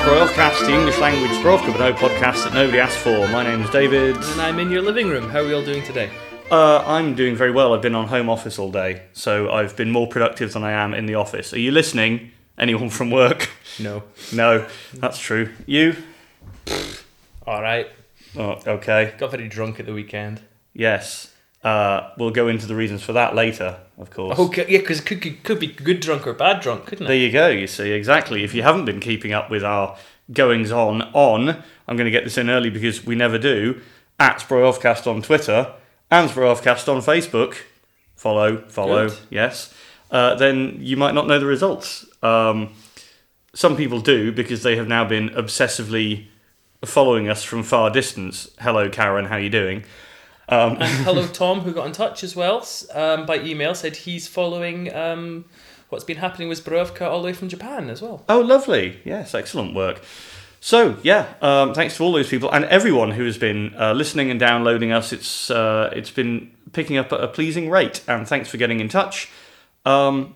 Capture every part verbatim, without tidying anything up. Sproy Offcast, the English language Sprovka, but no podcast that nobody asked for. My name is David. And I'm in your living room. How are we all doing today? Uh, I'm doing very well. I've been on home office all day, so I've been more productive than I am in the office. Are you listening? Anyone from work? No. No, that's true. You? All right. Oh, okay. Got very drunk at the weekend. Yes. Uh, we'll go into the reasons for that later, of course. Okay, yeah, because it could, could, could be good drunk or bad drunk, couldn't it? There you go, you see, exactly. If you haven't been keeping up with our goings-on on, I'm going to get this in early because we never do, at Sproy Offcast on Twitter and Sproy Offcast on Facebook, follow, follow, good. Yes, uh, then you might not know the results. Um, some people do because they have now been obsessively following us from far distance. Hello, Karen, how you doing? Um, and hello, Tom, who got in touch as well um, by email, said he's following um, what's been happening with Sprovka all the way from Japan as well. Oh, lovely. Yes, excellent work. So, yeah, um, thanks to all those people and everyone who has been uh, listening and downloading us. It's uh, It's been picking up at a pleasing rate, and thanks for getting in touch. Um,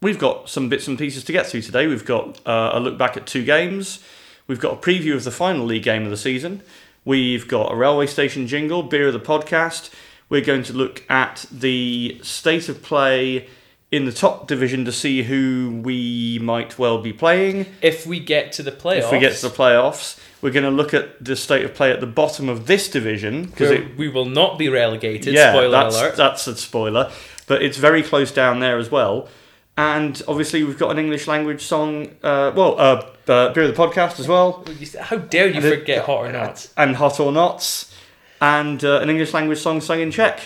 we've got some bits and pieces to get through today. We've got uh, a look back at two games. We've got a preview of the final league game of the season. We've got a railway station jingle, beer of the podcast. We're going to look at the state of play in the top division to see who we might well be playing. If we get to the playoffs. If we get to the playoffs. We're going to look at the state of play at the bottom of this division. Because we will not be relegated, yeah, spoiler that's, alert. That's a spoiler. But it's very close down there as well. And obviously we've got an English language song, uh, well, uh, uh, beer of the podcast as well. How dare you the, forget Hot or Not. And Hot or Nots. And uh, an English language song sung in Czech.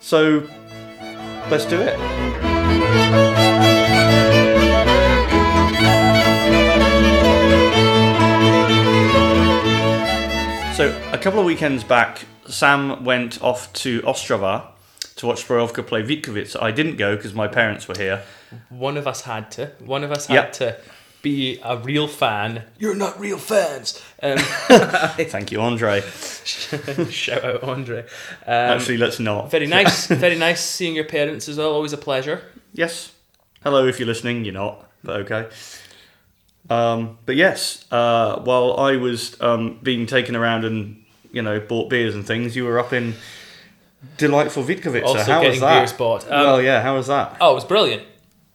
So, let's do it. So, a couple of weekends back, Sam went off to Ostrava to watch Sprovka play Vítkovice. I didn't go because my parents were here. One of us had to. One of us had yep. to be a real fan. You're not real fans. Um, Thank you, Andre. Shout out, Andre. Um, Actually, let's not. Very nice. Very nice seeing your parents as well. Always a pleasure. Yes. Hello, if you're listening. You're not, but okay. Um, but yes, uh, while I was um, being taken around and you know bought beers and things, you were up in delightful Vítkovice. Also how getting was that? Beers bought. Um, well, yeah. How was that? Oh, it was brilliant.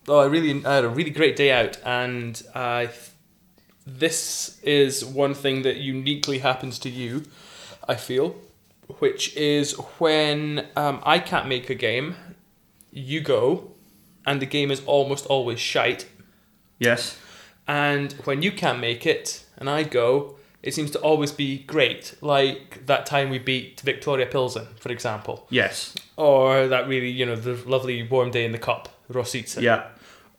Oh, I really I had a really great day out, and uh, this is one thing that uniquely happens to you, I feel, which is when um, I can't make a game, you go, and the game is almost always shite. Yes. And when you can't make it, and I go, it seems to always be great, like that time we beat Victoria Pilsen, for example. Yes. Or that really, you know, the lovely warm day in the cup, Rosice. Yeah.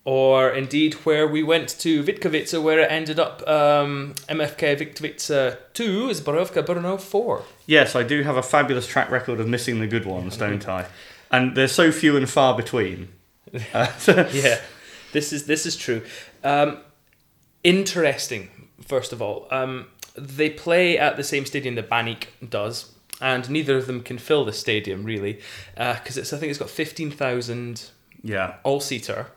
Or indeed where we went to Vítkovice, where it ended up um, M F K Vítkovice two is Borovka Brno four. Yes, I do have a fabulous track record of missing the good ones, mm-hmm. don't I? And they're so few and far between. Uh, yeah, this is this is true. Um, interesting, first of all. Um, they play at the same stadium the Baník does, and neither of them can fill the stadium, really, because uh, it's I think it's got fifteen thousand yeah. all-seater.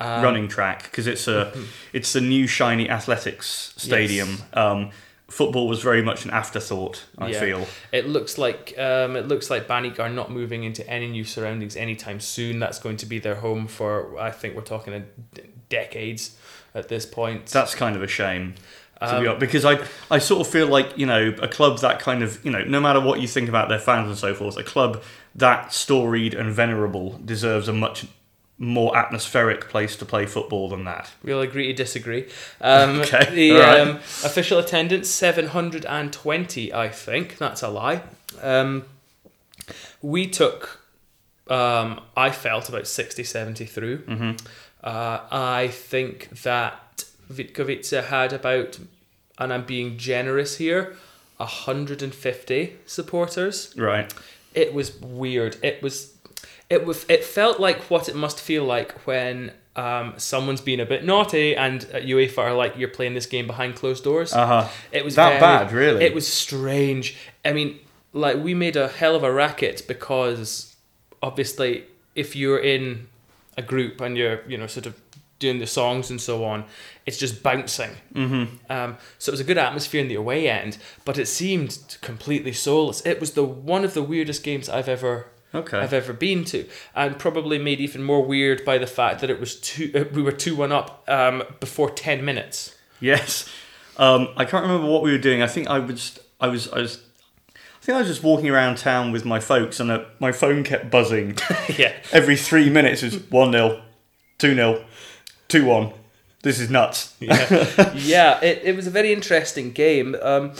Um, running track because it's a it's the new shiny athletics stadium. Yes. Um, football was very much an afterthought. I yeah. feel it looks like um, it looks like Baník are not moving into any new surroundings anytime soon. That's going to be their home for I think we're talking a d- decades at this point. That's kind of a shame to um, be honest, because I I sort of feel like you know a club that kind of you know no matter what you think about their fans and so forth, a club that storied and venerable deserves a much more atmospheric place to play football than that. We'll agree to disagree. Um, okay, the right. um, official attendance seven hundred twenty, I think. That's a lie. Um, we took, um, I felt, about sixty, seventy through. Mm-hmm. Uh, I think that Vítkovice had about, and I'm being generous here, one hundred fifty supporters. Right. It was weird. It was It was. It felt like what it must feel like when um, someone's been a bit naughty and at UEFA are like, you're playing this game behind closed doors. Uh-huh. It was that very, bad, really. It was strange. I mean, like we made a hell of a racket because obviously if you're in a group and you're you know sort of doing the songs and so on, it's just bouncing. Mm-hmm. Um, so it was a good atmosphere in the away end, but it seemed completely soulless. It was the one of the weirdest games I've ever okay. I've ever been to, and probably made even more weird by the fact that it was two. We were two one up um, before ten minutes. Yes, um, I can't remember what we were doing. I think I was I was I was. I think I was just walking around town with my folks, and uh, my phone kept buzzing. yeah. Every three minutes, it was one nil, two nil, two one. This is nuts. yeah, yeah it, it was a very interesting game. Um,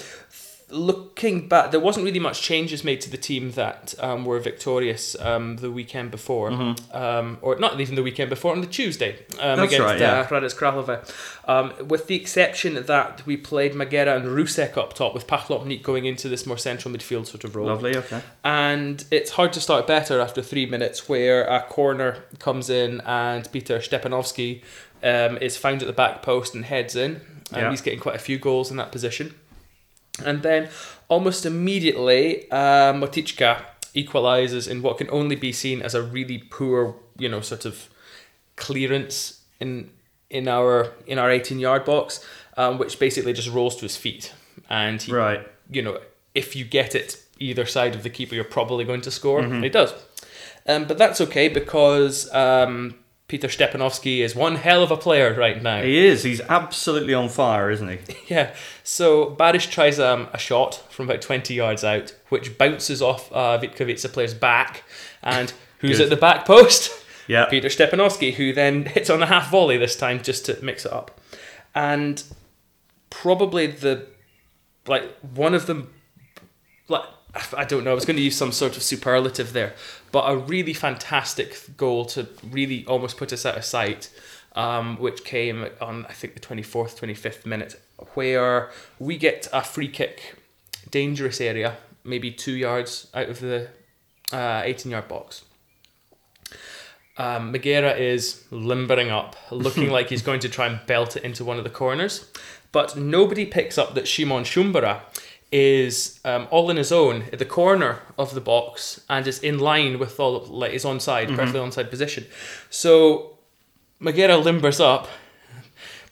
looking back, there wasn't really much changes made to the team that um, were victorious um, the weekend before. Mm-hmm. Um, or not even the weekend before, on the Tuesday um, That's against right, yeah. uh, Hradec Králové. Um, with the exception that we played Maguera and Rusek up top, with Pachlotnik going into this more central midfield sort of role. Lovely, okay. And it's hard to start better after three minutes where a corner comes in and Petr Štěpánovský um, is found at the back post and heads in. And yeah. he's getting quite a few goals in that position. And then almost immediately, uh, Motička equalises in what can only be seen as a really poor, you know, sort of clearance in in our in our eighteen-yard box, um, which basically just rolls to his feet. And he, right. you know, if you get it either side of the keeper, you're probably going to score. Mm-hmm. And he does, um, but that's okay because. Um, Petr Štěpánovský is one hell of a player right now. He is. He's absolutely on fire, isn't he? yeah. So Bariš tries um, a shot from about twenty yards out, which bounces off uh, Vítkovice player's back. And who's at the back post? Yeah. Petr Štěpánovský, who then hits on the half volley this time just to mix it up. And probably the, like, one of the, like, I don't know, I was going to use some sort of superlative there, but a really fantastic goal to really almost put us out of sight, um, which came on, I think, the twenty-fourth, twenty-fifth minute, where we get a free kick, dangerous area, maybe two yards out of the uh, eighteen-yard box. Um, Maguera is limbering up, looking like he's going to try and belt it into one of the corners, but nobody picks up that Šimon Šumbera is um, all in his own at the corner of the box and is in line with all of, like, his onside, mm-hmm. perfectly onside position. So Maguera limbers up,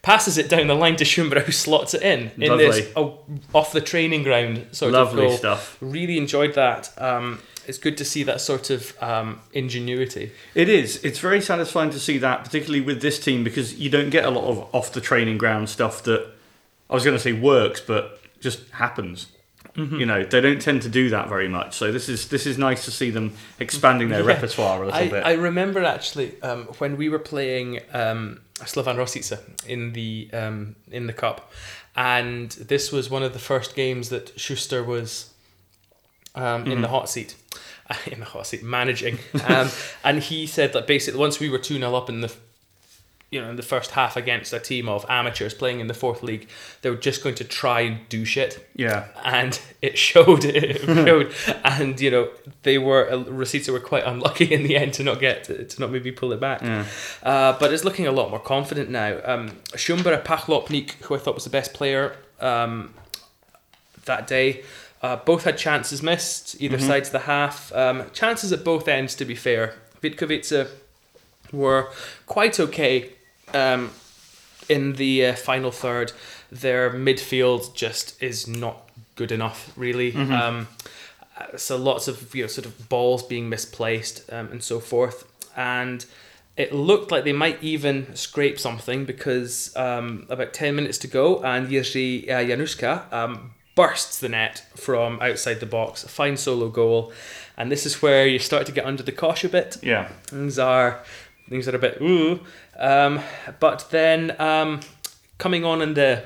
passes it down the line to Šumbera, who slots it in in Lovely. this uh, off the training ground sort Lovely of goal. Stuff. Really enjoyed that. Um, it's good to see that sort of um, ingenuity. It is. It's very satisfying to see that, particularly with this team, because you don't get a lot of off the training ground stuff that I was going to say works, but. Just happens, mm-hmm. you know. They don't tend to do that very much. So this is this is nice to see them expanding their yeah. repertoire a little I, bit. I remember actually um, when we were playing um, Slovan Rosice in the um, in the cup, and this was one of the first games that Schuster was um, mm-hmm. in the hot seat, in the hot seat managing, um, and he said that basically once we were two nil up in the. You know, in the first half against a team of amateurs playing in the fourth league, they were just going to try and do shit. Yeah. And it showed. It showed. And, you know, they were, Rosice were quite unlucky in the end to not get, to not maybe pull it back. Yeah. Uh, but it's looking a lot more confident now. Um, Šumbera, Pachlotnik, who I thought was the best player um, that day, uh, both had chances missed, either mm-hmm. sides of the half. Um, chances at both ends, to be fair. Vítkovice were quite okay. Um, in the uh, final third, their midfield just is not good enough, really. Mm-hmm. Um, so lots of, you know, sort of balls being misplaced um, and so forth. And it looked like they might even scrape something because um, about ten minutes to go, and Jiří uh, Januška um, bursts the net from outside the box, a fine solo goal. And this is where you start to get under the cosh a bit. Yeah, things are things are a bit ooh. Um, but then um, coming on in the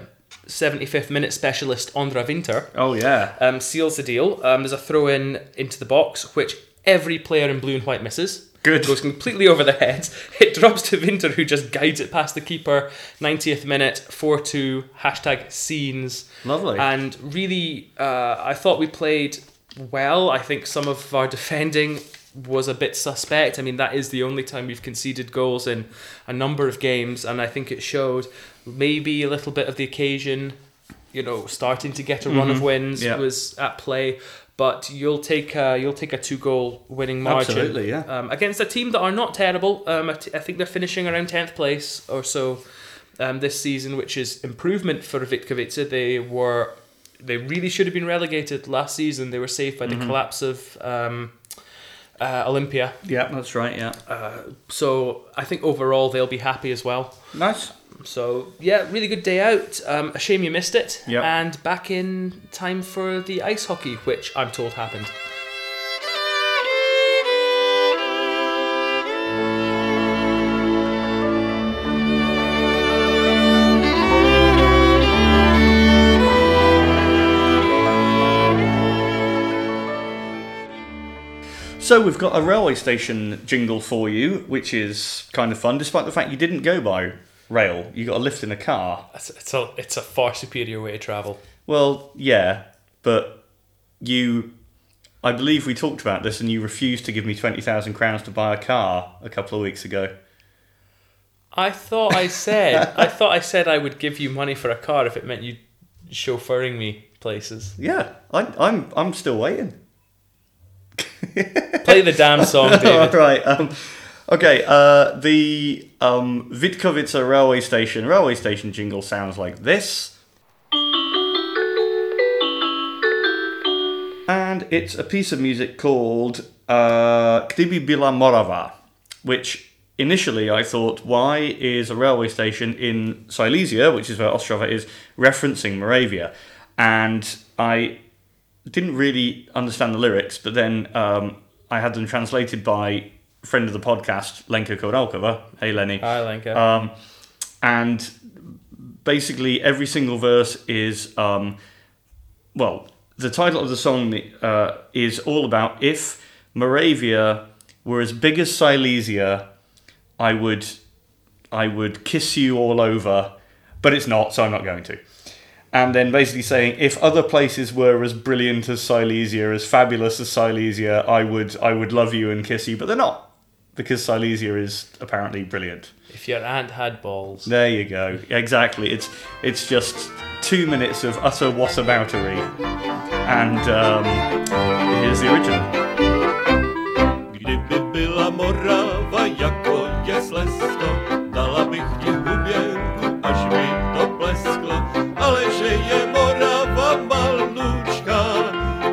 seventy-fifth minute, specialist Ondra Winter oh, yeah. um, seals the deal. Um, there's a throw-in into the box, which every player in blue and white misses. Good. It goes completely over their heads. It drops to Winter, who just guides it past the keeper. ninetieth minute, four two, hashtag scenes. Lovely. And really, uh, I thought we played well. I think some of our defending was a bit suspect. I mean, that is the only time we've conceded goals in a number of games, and I think it showed. Maybe a little bit of the occasion you know, starting to get a mm-hmm. run of wins yeah. was at play. But you'll take a, you'll take a two-goal winning margin. Absolutely, yeah. Um, against a team that are not terrible. Um, I, t- I think they're finishing around tenth place or so um, this season, which is improvement for Vítkovice. They were they really should have been relegated last season. They were saved by the mm-hmm. collapse of um, uh, Olympia. Yeah, that's right, yeah. Uh, so I think overall they'll be happy as well. Nice. So, yeah, really good day out. Um, a shame you missed it. Yep. And back in time for the ice hockey, which I'm told happened. So we've got a railway station jingle for you, which is kind of fun, despite the fact you didn't go by rail. You got a lift in a car. It's a, it's a far superior way to travel. Well, yeah, but you... I believe we talked about this and you refused to give me twenty thousand crowns to buy a car a couple of weeks ago. I thought I said... I thought I said I would give you money for a car if it meant you chauffeuring me places. Yeah, I, I'm, I'm still waiting. Play the damn song, David. All right, um... Okay, uh, the um, Vítkovice railway station railway station jingle sounds like this. And it's a piece of music called uh, Kdyby byla Morava, which initially I thought, why is a railway station in Silesia, which is where Ostrava is, referencing Moravia? And I didn't really understand the lyrics, but then um, I had them translated by... friend of the podcast, Lenka Koralkova. Hey, Lenny. Hi, Lenka. Um, and basically every single verse is, um, well, the title of the song uh, is all about if Moravia were as big as Silesia, I would, I would kiss you all over, but it's not, so I'm not going to. And then basically saying, if other places were as brilliant as Silesia, as fabulous as Silesia, I would, I would love you and kiss you, but they're not. Because Silesia is apparently brilliant. If your aunt had balls. There you go. Exactly. It's it's just two minutes of utter whataboutery. And um, here's the original. Kdyby byla Morava, jako je Slezsko, dala bych ti huběnku, až mi to plesklo, ale že je Morava malůčka,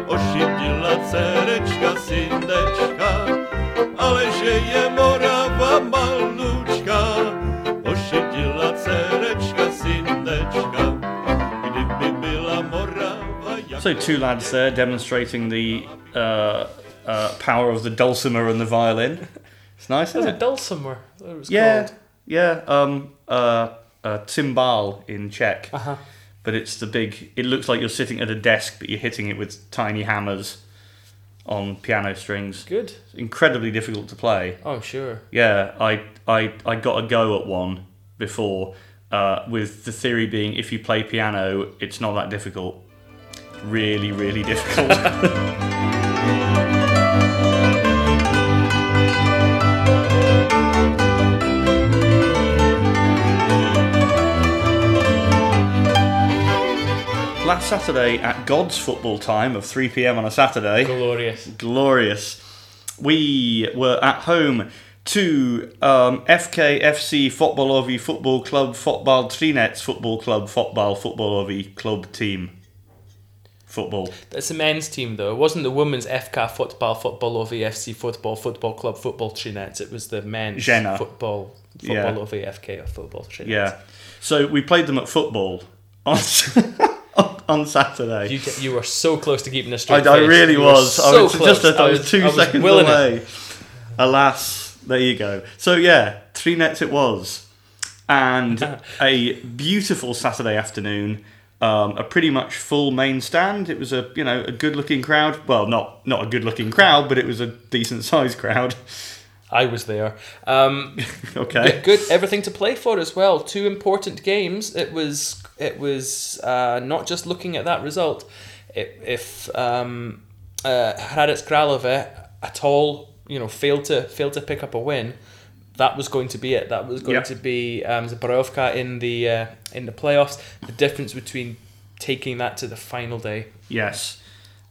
ošidila dcerečka, syndečka. Ale že je Morava malůčka, ošidila dcerečka, syndečka. Kdyby byla Morava... So two lads there demonstrating the uh, uh, power of the dulcimer and the violin. It's nice, isn't it? It was a dulcimer. It was yeah, called. yeah. Um, uh, uh, timbal in Czech. Uh-huh. But it's the big... It looks like you're sitting at a desk, but you're hitting it with tiny hammers on piano strings. Good. It's incredibly difficult to play. Oh, sure. Yeah, I I, I got a go at one before, uh, with the theory being if you play piano, it's not that difficult. Really, really difficult. Last Saturday at God's football time of three p.m. on a Saturday. Glorious. Glorious. We were at home to um, F K F C Fotbalov Football Club Fotbal Třinec Football Club Fotbal Fotbalov Club Team. Football. That's a men's team though. It wasn't the women's F K Fotbal Fotbalov F C Football Football Club Football Třinec. It was the men's Žena. football Fotbalov yeah. F K Football Třinec. Yeah. So we played them at football on on Saturday. You, you were so close to keeping a straight I, I really you was. So I was close. Just I was two I was seconds away. It. Alas, there you go. So yeah, three nets it was. And a beautiful Saturday afternoon, um, a pretty much full main stand. It was a, you know, a good-looking crowd. Well, not not a good-looking crowd, but it was a decent-sized crowd. I was there. Um, okay. Good, everything to play for as well. Two important games. It was it was uh, not just looking at that result. It, if um, uh, Hradec Králové at all, you know, failed to failed to pick up a win, that was going to be it. That was going yep. to be um, Sprovka in the uh, in the playoffs. The difference between taking that to the final day. Yes.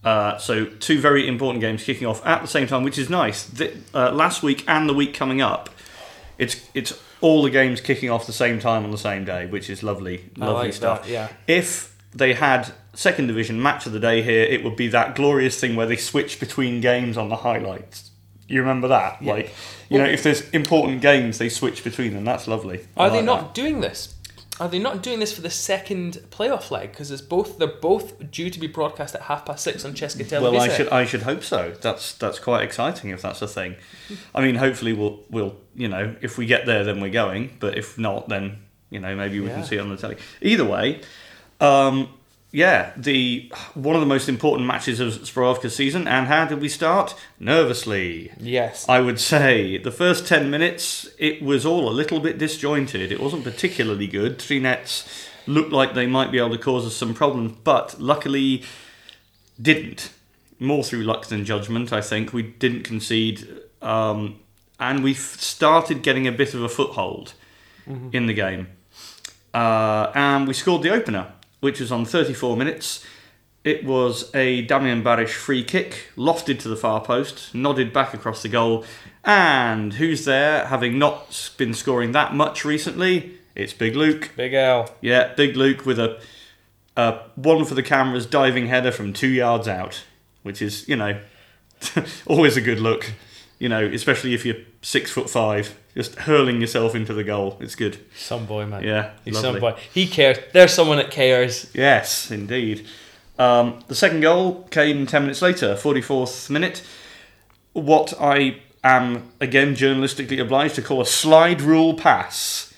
Uh, so two very important games kicking off at the same time, which is nice. The, uh, last week and the week coming up, it's it's all the games kicking off the same time on the same day, which is lovely, lovely like stuff. That, yeah. If they had second division match of the day here, it would be that glorious thing where they switch between games on the highlights. You remember that? Yeah. Like, you well, know, if there's important games, they switch between them. That's lovely. I are like they not that. doing this? Are they not doing this for the second playoff leg? Because it's both they're both due to be broadcast at half past six on Česká televize. Well, I should I should hope so. That's that's quite exciting if that's a thing. I mean, hopefully we'll we'll you know if we get there then we're going, but if not then you know maybe we yeah. can see it on the telly. Either way, um, yeah, the one of the most important matches of Sproy Offcast season. And how did we start? Nervously. Yes. I would say the first ten minutes, it was all a little bit disjointed. It wasn't particularly good. Třinec looked like they might be able to cause us some problems, but luckily didn't. More through luck than judgment, I think. We didn't concede, um, and we started getting a bit of a foothold mm-hmm. in the game. Uh, and we scored the opener, which was on thirty-four minutes. It was a Damian Bariš free kick, lofted to the far post, nodded back across the goal, and who's there, having not been scoring that much recently? It's Big Luke. Big L. Yeah, Big Luke with a, a one for the cameras diving header from two yards out, which is, you know, always a good look, you know, especially if you're six foot five. Just hurling yourself into the goal. It's good. Some boy, man. Yeah, he's lovely. Some boy. He cares. There's someone that cares. Yes, indeed. Um, the second goal came ten minutes later, forty-fourth minute. What I am, again, journalistically obliged to call a slide rule pass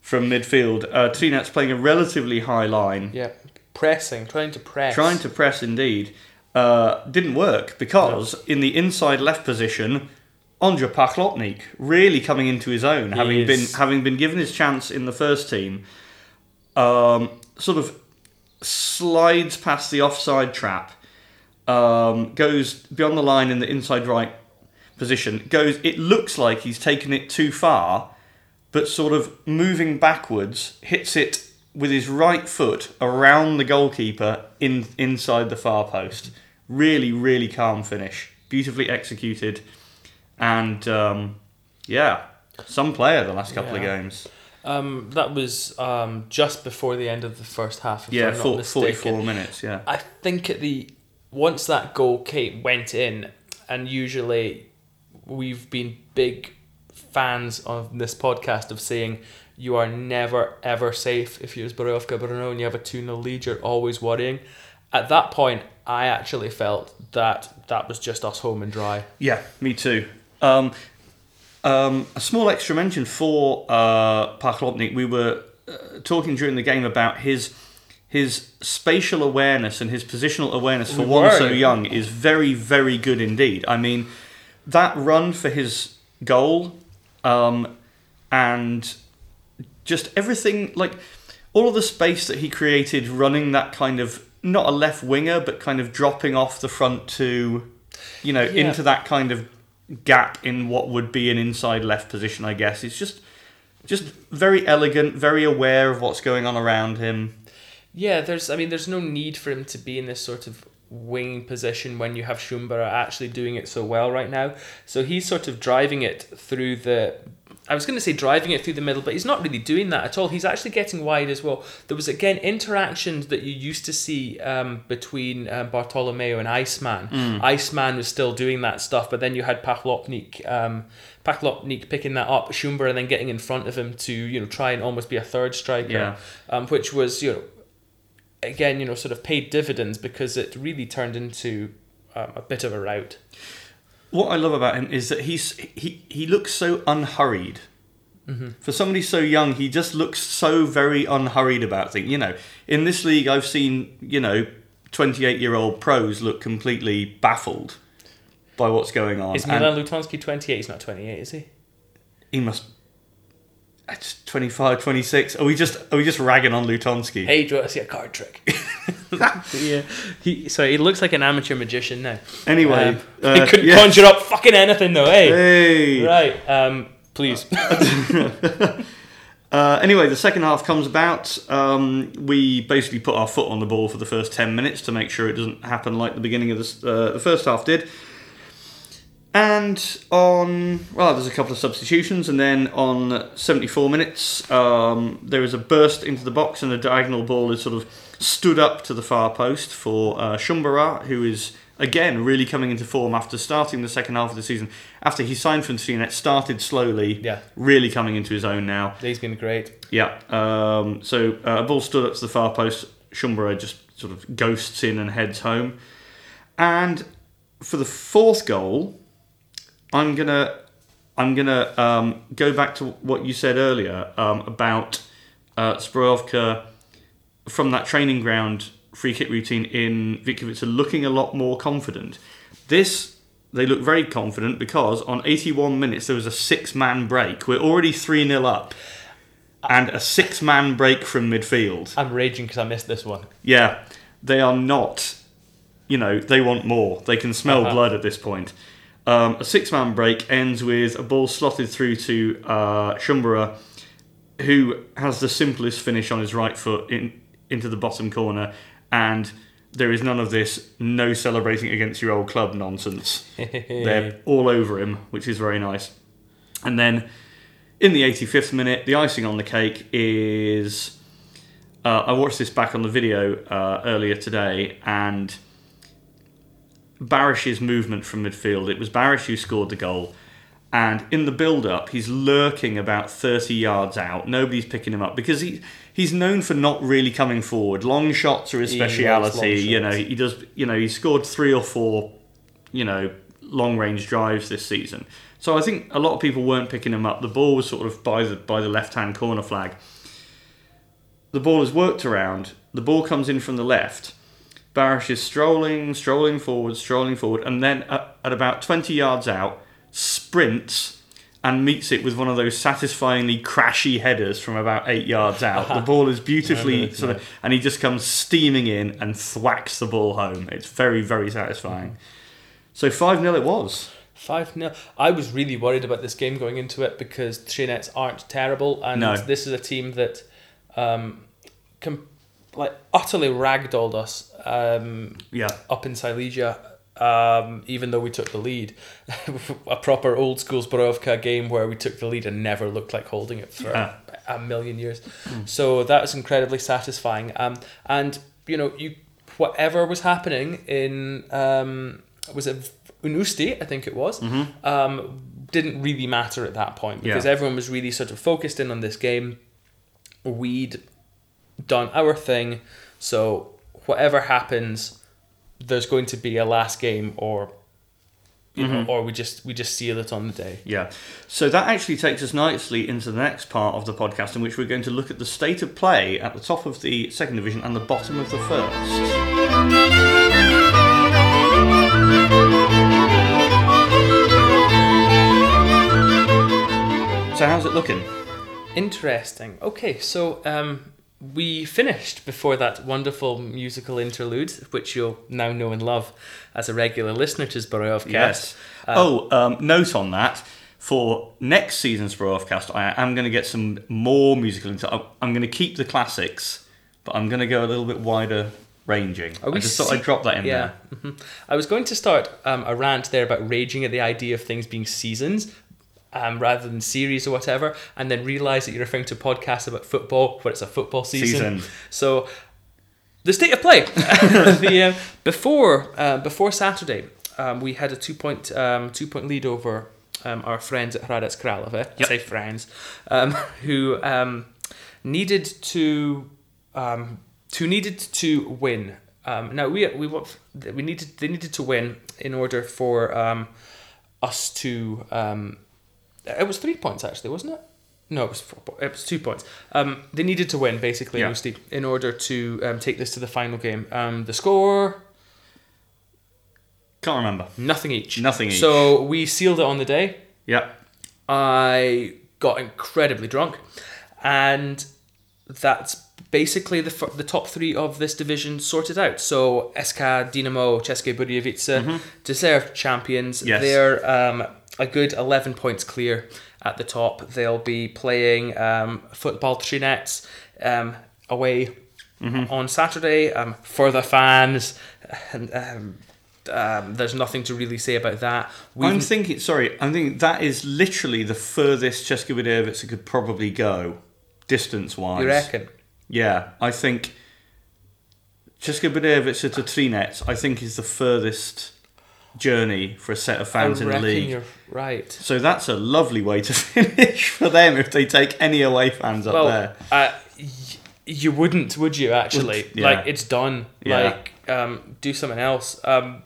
from midfield. Uh, Třinec playing a relatively high line. Yeah, pressing, trying to press. Trying to press, indeed. Uh, didn't work because no. in the inside left position, Andrzej Pachlotnik really coming into his own, he having is. been having been given his chance in the first team, um, sort of slides past the offside trap, um, goes beyond the line in the inside right position. Goes. It looks like he's taken it too far, but sort of moving backwards, hits it with his right foot around the goalkeeper in inside the far post. Really, really calm finish, beautifully executed. And, um, yeah, some player the last couple yeah. of games. Um, that was um, just before the end of the first half, if yeah, I'm not mistaken. forty-four minutes, yeah. I think at the once that goal came, went in, and usually we've been big fans on this podcast of saying you are never, ever safe if you're Sproy Offcast Brno and you have a two nil lead, you're always worrying. At that point, I actually felt that that was just us home and dry. Yeah, me too. Um, um, a small extra mention for uh, Pachlotnik. We were uh, talking during the game about his his spatial awareness and his positional awareness for we one so young is very, very good indeed. I mean, that run for his goal um, and just everything, like all of the space that he created running that kind of, not a left winger, but kind of dropping off the front to, you know, yeah. into that kind of gap in what would be an inside left position, I guess. It's just just very elegant, very aware of what's going on around him. Yeah, there's I mean there's no need for him to be in this sort of wing position when you have Šumbera actually doing it so well right now. So he's sort of driving it through the I was going to say driving it through the middle, but he's not really doing that at all. He's actually getting wide as well. There was, again, interactions that you used to see um, between um, Bartolomeo and Iceman. Mm. Iceman was still doing that stuff, but then you had Pachlotnik, um, Pachlotnik picking that up, Šumbera, and then getting in front of him to, you know, try and almost be a third striker, yeah. um, which was, you know, again, you know, sort of paid dividends because it really turned into um, a bit of a rout. What I love about him is that he's he, he looks so unhurried. Mm-hmm. For somebody so young, he just looks so very unhurried about things. You know, in this league, I've seen, you know, twenty-eight-year-old pros look completely baffled by what's going on. Is Milan Lutonski twenty-eight? He's not twenty-eight, is he? He must... It's twenty-five, twenty-six. Are we just are we just ragging on Lutonski? Hey, do you want to see a card trick? yeah. He, so he looks like an amateur magician now. Anyway. Um, uh, he couldn't yes. conjure up fucking anything though, eh? Hey. Right. Um, please. Uh, anyway, the second half comes about. Um, we basically put our foot on the ball for the first ten minutes to make sure it doesn't happen like the beginning of this, uh, the first half did. And on, well, there's a couple of substitutions, and then on seventy-four minutes, um, there is a burst into the box, and a diagonal ball is sort of stood up to the far post for uh, Šumbera, who is, again, really coming into form after starting the second half of the season. After he signed from Třinec, started slowly, yeah. really coming into his own now. He's been great. Yeah. Um, so uh, a ball stood up to the far post, Šumbera just sort of ghosts in and heads home. And for the fourth goal... I'm gonna, I'm gonna um, go back to what you said earlier um, about uh, Sprovka from that training ground free kick routine in Vitkovice looking a lot more confident. This they look very confident because on eighty-one minutes there was a six-man break. We're already three nil up, and a six-man break from midfield. I'm raging because I missed this one. Yeah, they are not. You know, they want more. They can smell uh-huh. blood at this point. Um, a six-man break ends with a ball slotted through to uh, Šumbera, who has the simplest finish on his right foot in, into the bottom corner, and there is none of this no celebrating against your old club nonsense. They're all over him, which is very nice. And then in the eighty-fifth minute, the icing on the cake is... Uh, I watched this back on the video uh, earlier today, and... Barish's movement from midfield. It was Bariš who scored the goal, and in the build-up, he's lurking about thirty yards out. Nobody's picking him up because he he's known for not really coming forward. Long shots are his speciality. You know, he does. You know, he scored three or four, you know, long-range drives this season. So I think a lot of people weren't picking him up. The ball was sort of by the by the left-hand corner flag. The ball is worked around. The ball comes in from the left. Bariš is strolling, strolling forward, strolling forward, and then at, at about twenty yards out, sprints and meets it with one of those satisfyingly crashy headers from about eight yards out. The ball is beautifully, yeah, sort of, and he just comes steaming in and thwacks the ball home. It's very, very satisfying. So five nil it was. five nil. I was really worried about this game going into it because Třinec aren't terrible, and no. This is a team that... Um, can, like utterly ragdolled us um, yeah. up in Silesia, um, even though we took the lead. A proper old school Zbrojovka game where we took the lead and never looked like holding it for yeah. a, a million years. Mm. So that was incredibly satisfying. Um, and you know, you whatever was happening in um, was it Unusti, I think it was, mm-hmm. um, didn't really matter at that point because yeah. everyone was really sort of focused in on this game. We'd done our thing, so whatever happens, there's going to be a last game, or you mm-hmm. know, or we just we just seal it on the day. Yeah. So that actually takes us nicely into the next part of the podcast, in which we're going to look at the state of play at the top of the second division and the bottom of the first. So how's it looking? Interesting. Okay, so um. we finished before that wonderful musical interlude, which you'll now know and love as a regular listener to Sproy Offcast. Yes. Uh, oh, um, note on that, for next season's Sproy Offcast, I am going to get some more musical interlude. I'm going to keep the classics, but I'm going to go a little bit wider ranging. I just se- thought I'd drop that in yeah. there. Mm-hmm. I was going to start um, a rant there about raging at the idea of things being seasons, Um, rather than series or whatever, and then realise that you're referring to podcasts about football where it's a football season. season. So, the state of play. the, uh, before uh, before Saturday, um, we had a two-point um, two-point lead over um, our friends at Hradec Králové. Yep. I say friends, um, who um, needed to um, who needed to win. Um, now we we we needed they needed to win in order for um, us to. Um, It was three points, actually, wasn't it? No, it was four po- It was two points. Um, they needed to win, basically, yeah. in order to um, take this to the final game. Um, the score... Can't remember. Nothing each. Nothing each. So we sealed it on the day. Yeah. I got incredibly drunk. And that's basically the f- the top three of this division sorted out. So S K, Dinamo, České Budějovice, mm-hmm. deserved champions. Yes. They're... Um, a good eleven points clear at the top. They'll be playing um, football Třinec um, away mm-hmm. on Saturday. Um, for the fans, and, um, um, there's nothing to really say about that. We've I'm thinking, sorry, I'm thinking that is literally the furthest České Budějovice could probably go, distance-wise. You reckon? Yeah, I think České Budějovice to Třinec, I think, is the furthest journey for a set of fans in the league. You're right. So that's a lovely way to finish for them if they take any away fans well, up there. Uh, y- you wouldn't, would you? Actually, yeah. Like it's done. Yeah. Like um, do something else. Um,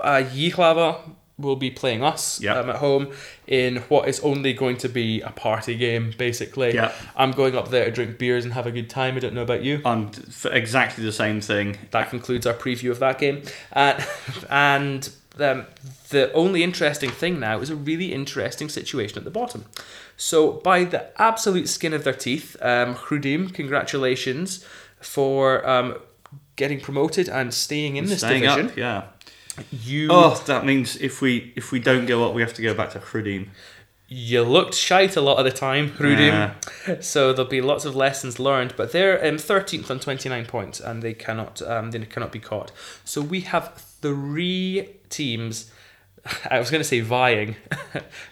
uh, Jihlava will be playing us yep. um, at home in what is only going to be a party game, basically. Yep. I'm going up there to drink beers and have a good time. I don't know about you. I'm t- exactly the same thing. That concludes our preview of that game. Uh, and um, the only interesting thing now is a really interesting situation at the bottom. So by the absolute skin of their teeth, um, Chrudim, congratulations for um, getting promoted and staying in and this staying division. Up, yeah. You oh, that means if we if we don't go up, we have to go back to Chrudim. You looked shite a lot of the time, Chrudim. Yeah. So there'll be lots of lessons learned. But they're um, thirteenth on twenty-nine points, and they cannot um, they cannot be caught. So we have three teams. I was going to say vying,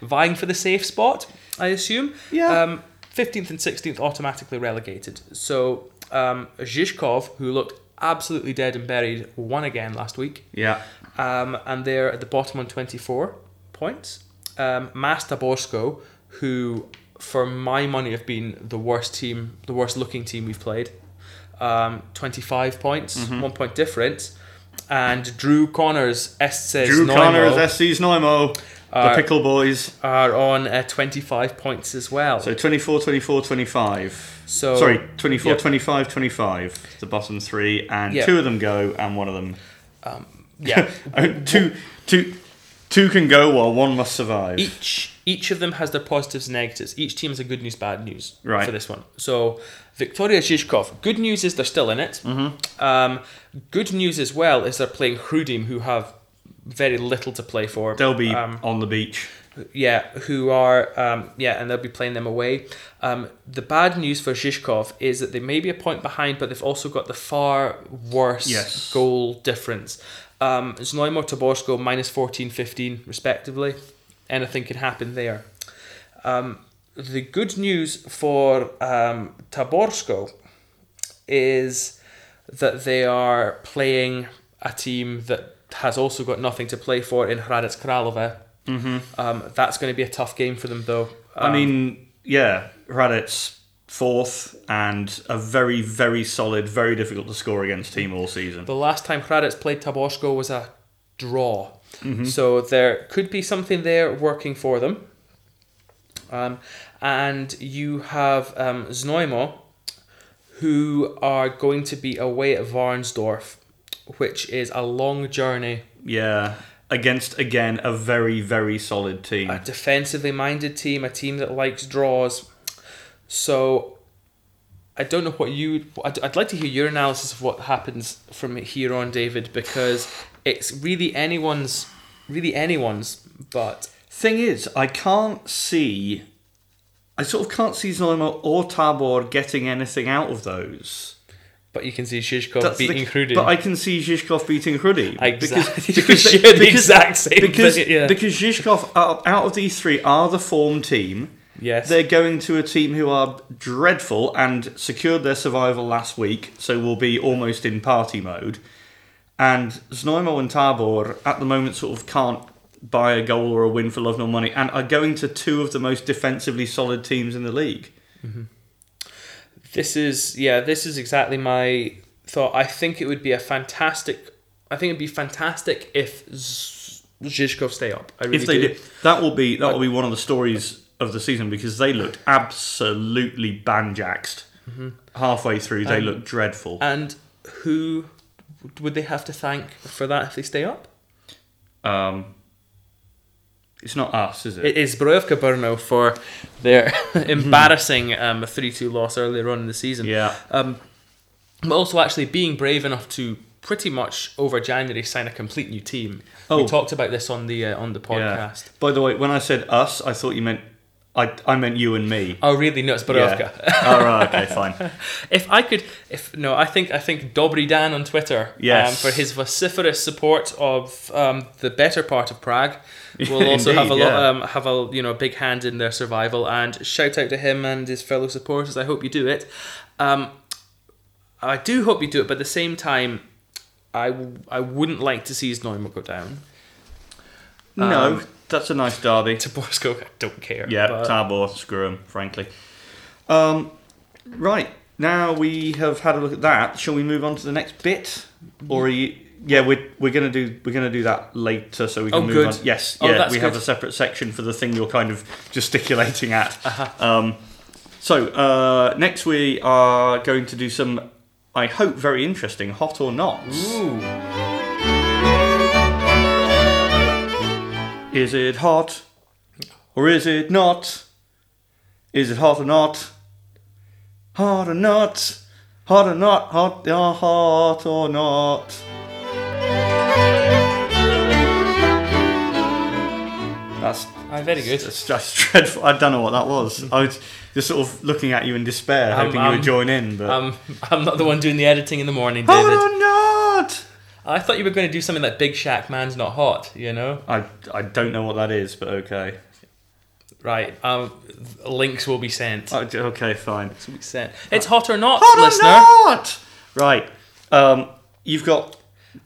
vying for the safe spot. I assume. Yeah. Um, fifteenth and sixteenth automatically relegated. So um, Žižkov, who looked absolutely dead and buried, won again last week. Yeah. Um, and they're at the bottom on twenty-four points. Um, Táborsko, who for my money have been the worst team, the worst looking team we've played. Um, twenty-five points, mm-hmm. one point difference. And Drew Connors, Estes Drew Neumo, Connors, Estes Neumo, are, the Pickle Boys, are on uh, twenty-five points as well. So twenty-four, twenty-four, twenty-five. So, Sorry, twenty-four, yep. twenty-five, twenty-five, the bottom three. And yep. two of them go and one of them... Um, Yeah, two, two, two can go while one must survive. Each each of them has their positives and negatives. Each team has a good news, bad news right. for this one. So Viktoria Žižkov, good news is they're still in it. Mm-hmm. Um, good news as well is they're playing Chrudim, who have very little to play for. They'll be um, on the beach. Yeah, who are um, yeah, and they'll be playing them away. Um, the bad news for Žižkov is that they may be a point behind, but they've also got the far worse yes. goal difference. Um, Znojmo, Táborsko, minus fourteen, fifteen, respectively. Anything can happen there. Um, the good news for um, Táborsko is that they are playing a team that has also got nothing to play for in Hradec Králové. Mm-hmm. Um, that's going to be a tough game for them, though. Um, I mean, yeah, Hradec's fourth and a very, very solid, very difficult to score against team all season. The last time Hradec played Táborsko was a draw. Mm-hmm. So there could be something there working for them. Um, and you have um, Znojmo, who are going to be away at Varnsdorf, which is a long journey. Yeah. Against, again, a very, very solid team. A defensively minded team, a team that likes draws. So, I don't know what you... I'd, I'd like to hear your analysis of what happens from here on, David, because it's really anyone's... Really anyone's, but... Thing is, I can't see... I sort of can't see Znojmo or Tábor getting anything out of those. But you can see Žižkov That's beating Chrudim. But I can see Žižkov beating Chrudim. Exactly. Because, because they, the because, exact same because, thing, yeah. Because Žižkov, out of these three, are the form team... Yes. They're going to a team who are dreadful and secured their survival last week, so will be almost in party mode. And Znojmo and Tábor, at the moment, sort of can't buy a goal or a win for love nor money, and are going to two of the most defensively solid teams in the league. Mm-hmm. This is, yeah, this is exactly my thought. I think it would be a fantastic... I think it would be fantastic if Žižkov stay up. I really if they do. do. That will be, that will be one of the stories... of the season, because they looked absolutely banjaxed. Mm-hmm. Halfway through, they um, looked dreadful. And who would they have to thank for that if they stay up? Um, it's not us, is it? It is Sprovka Brno for their embarrassing um, three two loss earlier on in the season. Yeah. Um, but also actually being brave enough to pretty much over January sign a complete new team. Oh. We talked about this on the uh, on the podcast. Yeah. By the way, when I said us, I thought you meant I I meant you and me. Oh really? No, it's Sprovka. Yeah. Oh right, okay, fine. If I could, if no, I think I think Dobry Dan on Twitter, yes, um, for his vociferous support of um, the better part of Prague, will also Indeed, have a yeah. lot, um, have a you know big hand in their survival. And shout out to him and his fellow supporters. I hope you do it. Um, I do hope you do it, but at the same time, I, w- I wouldn't like to see Znojmo go down. Um, no. That's a nice derby. Táborsko, I don't care. Yeah, but... Tábor, screw them, frankly. Um, right, now we have had a look at that. Shall we move on to the next bit, or are you, yeah, we're we're gonna do we're gonna do that later, so we can oh, move good. on. Yes, oh, yeah, we good. have a separate section for the thing you're kind of gesticulating at. Uh-huh. Um, so uh, next we are going to do some, I hope, very interesting hot or nots. Ooh. Is it hot or is it not? Is it hot or not? Hot or not? Hot or not? Hot or hot or not? That's oh, very good. That's, that's dreadful. I don't know what that was. I was just sort of looking at you in despair, um, hoping um, you would join in. But um, I'm not the one doing the editing in the morning, David. Hot or not? I thought you were going to do something like Big Shack Man's Not Hot, you know? I, I don't know what that is, but okay. Right, um, links will be sent. Oh, okay, fine. Links will be sent. It's hot or not, hot listener. Hot or not! Right, um, you've got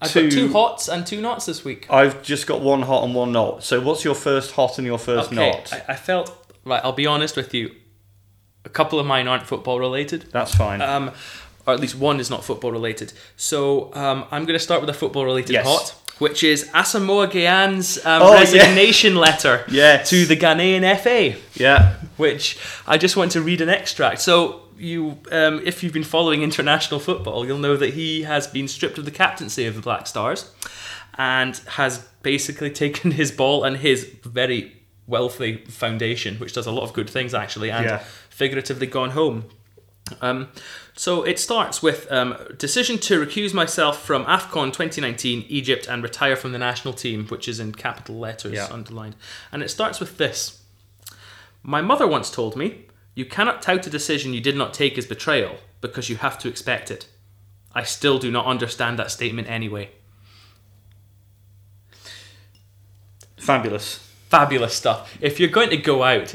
I've two... I've got two hots and two nots this week. I've just got one hot and one not. So what's your first hot and your first okay, not? I, I felt... Right, I'll be honest with you. A couple of mine aren't football related. That's fine. Um... or at least one is not football related. So um, I'm going to start with a football related yes. hot, which is Asamoah Gyan's um, oh, resignation yeah. letter yes. to the Ghanaian F A. Yeah, which I just want to read an extract. So you, um, if you've been following international football, you'll know that he has been stripped of the captaincy of the Black Stars and has basically taken his ball and his very wealthy foundation, which does a lot of good things actually, and yeah. figuratively gone home. Um, so it starts with um, decision to recuse myself from AFCON twenty nineteen Egypt and retire from the national team, which is in capital letters yeah. underlined. And it starts with this. My mother once told me, you cannot tout a decision you did not take as betrayal because you have to expect it. I still do not understand that statement anyway. Fabulous. Fabulous stuff. If you're going to go out...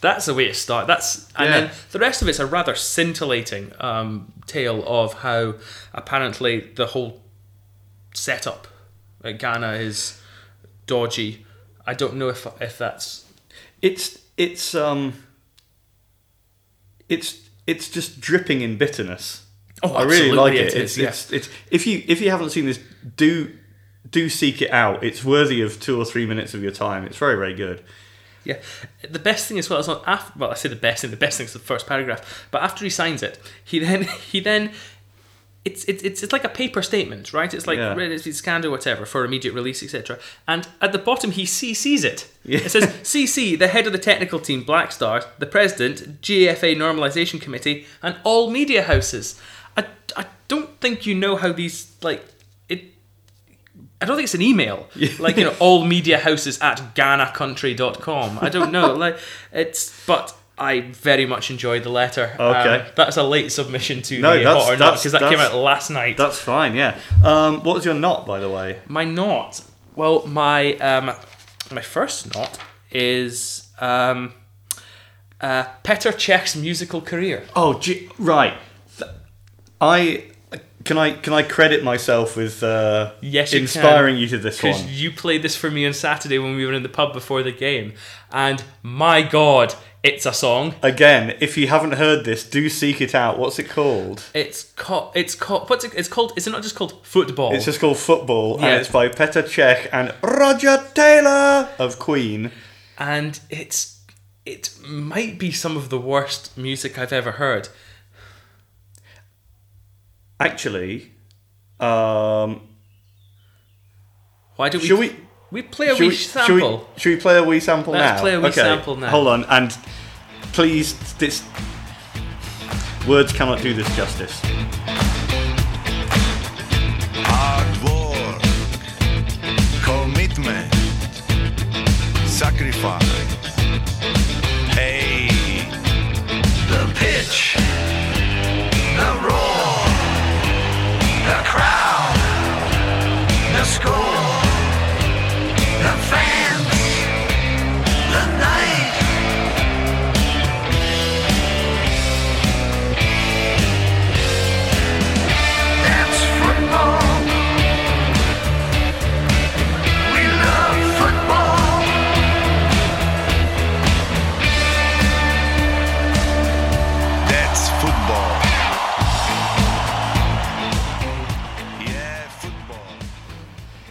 That's the way to start. That's and yeah. then the rest of it's a rather scintillating um, tale of how apparently the whole setup at Ghana is dodgy. I don't know if if that's it's it's um it's it's just dripping in bitterness. Oh, I really like it. It is, it's, yeah. it's it's if you if you haven't seen this, do do seek it out. It's worthy of two or three minutes of your time. It's very very good. Yeah, the best thing as well is on after. Well, I say the best thing. The best thing is the first paragraph. But after he signs it, he then he then, it's it's it's, it's like a paper statement, right? It's like yeah. it's scanned or whatever for immediate release, et cetera. And at the bottom, he C Cs it. Yeah. It says C C the head of the technical team, Black Stars, the president, G F A Normalization Committee, and all media houses. I, I don't think you know how these like. I don't think it's an email. Like, you know, all media houses at ghana country dot com. I don't know. Like it's but I very much enjoyed the letter. Okay. Um, that's a late submission to no, the hot or not because that came out last night. That's fine, yeah. Um, what was your not, by the way? My not. Well, my um, my first not is um, uh, Petr Cech's musical career. Oh, gee, right. I Can I can I credit myself with uh, yes, you inspiring can. you to this one? Because you played this for me on Saturday when we were in the pub before the game. And my God, it's a song. Again, if you haven't heard this, do seek it out. What's it called? It's called... Co- it's co- what's it, it's called... Is it not just called Football? It's just called Football. Yeah. And it's by Petr Cech and Roger Taylor of Queen. And it's it might be some of the worst music I've ever heard. Actually, um, why do we? Should we, we play a wee we, sample? Should we, should we play a wee sample Let's now? Let's play a wee okay. sample now. Hold on, and please, this words cannot do this justice.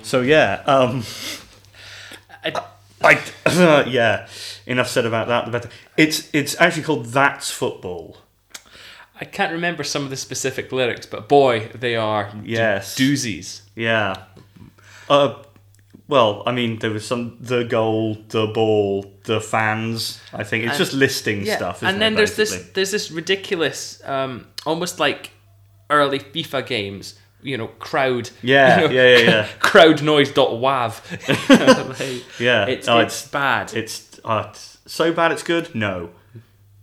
So yeah, um, I, I, uh, yeah. Enough said about that. The better. It's it's actually called That's Football. I can't remember some of the specific lyrics, but boy, they are yes. do- doozies. Yeah. Uh, well, I mean, there was some the goal, the ball, the fans. I think it's and, just listing yeah. stuff. Isn't and then it, there's basically? this there's this ridiculous, um, almost like early FIFA games. You know, crowd. Yeah, you know, yeah, yeah, yeah. crowdnoise.wav. yeah, it's, oh, it's it's bad. It's, uh, it's so bad. It's good. No,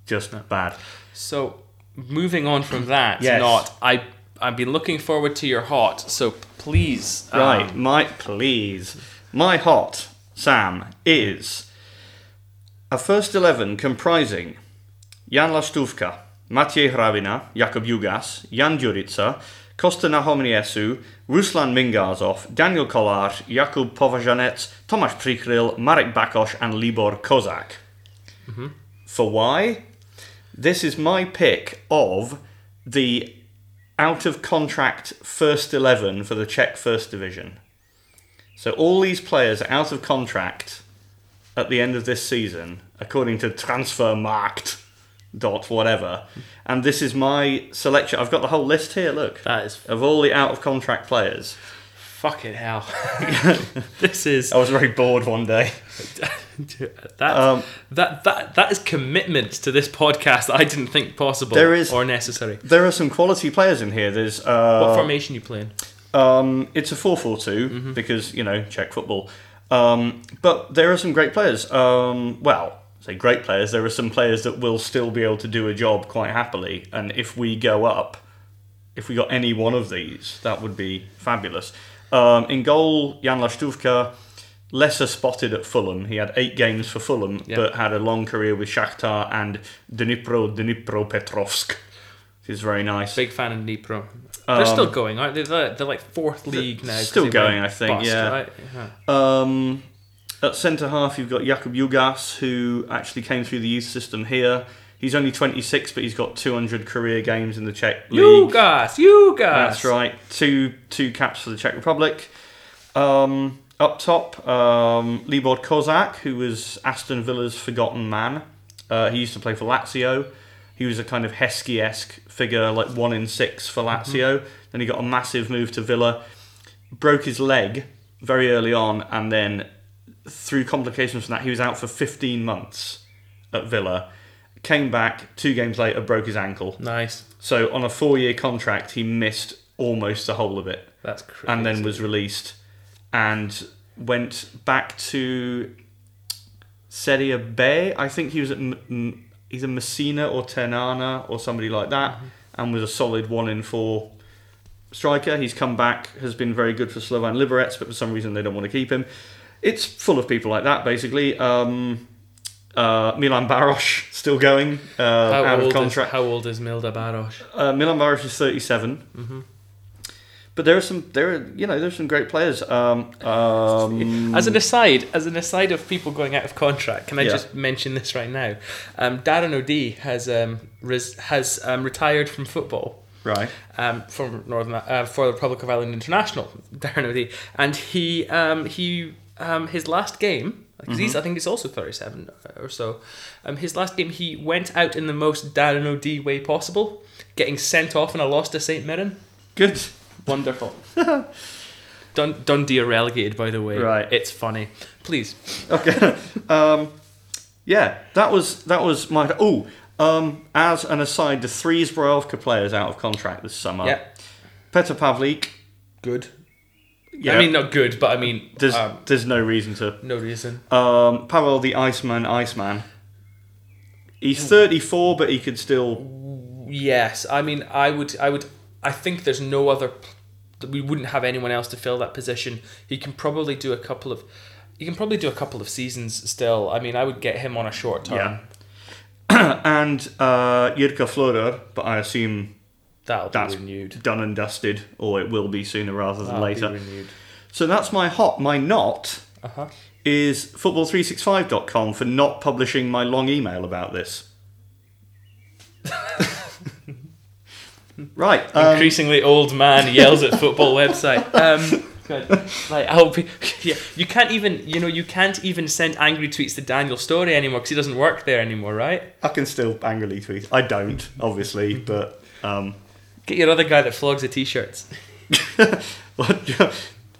just no. bad. So moving on from that, yes. not I. I've been looking forward to your hot. So please, um, right, my please, my hot Sam is a first eleven comprising Jan Laštůvka, Matěj Hravina, Jakub Jugas, Jan Jurica, Kosta Nahomniesu, Ruslan Mingazov, Daniel Kolar, Jakub Považanec, Tomáš Přikryl, Marek Bakoš, and Libor Kozak. Mm-hmm. For why? This is my pick of the out-of-contract first eleven for the Czech First Division. So all these players are out of contract at the end of this season, according to Transfermarkt. Dot whatever, and this is my selection. I've got the whole list here. Look, that is of all the out of contract players. Fucking hell! This is. I was very bored one day. that um, that that that is commitment to this podcast that I didn't think possible there is, or necessary. There are some quality players in here. There's uh, what formation are you playing? Um, it's a four four two mm-hmm. because you know Czech football. Um, but there are some great players. Um, well. Say great players, there are some players that will still be able to do a job quite happily, and if we go up, if we got any one of these, that would be fabulous. Um, in goal, Jan Laštůvka, lesser spotted at Fulham. He had eight games for Fulham, yeah. but had a long career with Shakhtar and Dnipro, Dnipropetrovsk, which is very nice. Big fan of Dnipro. Um, they're still going, aren't they? They're, they're like fourth league now. Still going, I think, bust, yeah. Right? yeah. Um... At centre-half, you've got Jakub Jugas, who actually came through the youth system here. He's only twenty-six, but he's got two hundred career games in the Czech league. Jugas! Jugas! That's right. Two two caps for the Czech Republic. Um, up top, um, Libor Kozak, who was Aston Villa's forgotten man. Uh, he used to play for Lazio. He was a kind of Heskey-esque figure, like one in six for Lazio. Mm-hmm. Then he got a massive move to Villa. Broke his leg very early on, and then... through complications from that, he was out for fifteen months at Villa. Came back, two games later, broke his ankle. Nice. So on a four-year contract, he missed almost the whole of it. That's crazy. And then was released and went back to Serie B. I think he was at M- M- either Messina or Ternana or somebody like that, mm-hmm. and was a solid one in four striker. He's come back, has been very good for Slovan Liberec, but for some reason they don't want to keep him. It's full of people like that, basically. Um, uh, Milan Baroš, still going, uh, out of contract. Is, how old is Milda Baroš? Uh, Milan Baroš is thirty-seven. Mm-hmm. But there are some, there are, you know, there's some great players. Um, um, as an aside, as an aside of people going out of contract, can I yeah. just mention this right now? Um, Darren O'Dea has um, res, has um, retired from football. Right. Um, from Northern uh, for the Republic of Ireland International, Darren O'Dea, and he um, he. Um, his last game, because mm-hmm. I think he's also thirty-seven or so, um, his last game he went out in the most Darren O'Dea way possible, getting sent off in a loss to Saint Mirren. Good. Wonderful. Dun- Dundee are relegated, by the way. Right. It's funny. Please. Okay. um, yeah, that was that was my... Oh, um, as an aside, the three Zbrojovka players out of contract this summer. Yep. Petr Pavlík. Good. Yeah. I mean, not good, but I mean... There's um, there's no reason to. No reason. Um, Pavel the Iceman, Iceman. He's thirty-four, but he could still... Yes, I mean, I would... I would. I think there's no other... We wouldn't have anyone else to fill that position. He can probably do a couple of... He can probably do a couple of seasons still. I mean, I would get him on a short term. Yeah. and uh, Jirka Florer, but I assume... That'll that's be renewed. Done and dusted, or it will be sooner rather than That'll later. Be renewed. So that's my hot. My not uh-huh. is football three sixty-five dot com for not publishing my long email about this. Right. Um, Increasingly old man yells at football website. Um, Good. Like, I hope he, yeah, you can't even, you know, you can't even send angry tweets to Daniel Story anymore because he doesn't work there anymore, right? I can still angrily tweet. I don't, obviously, but um, get your other guy that flogs the t-shirts.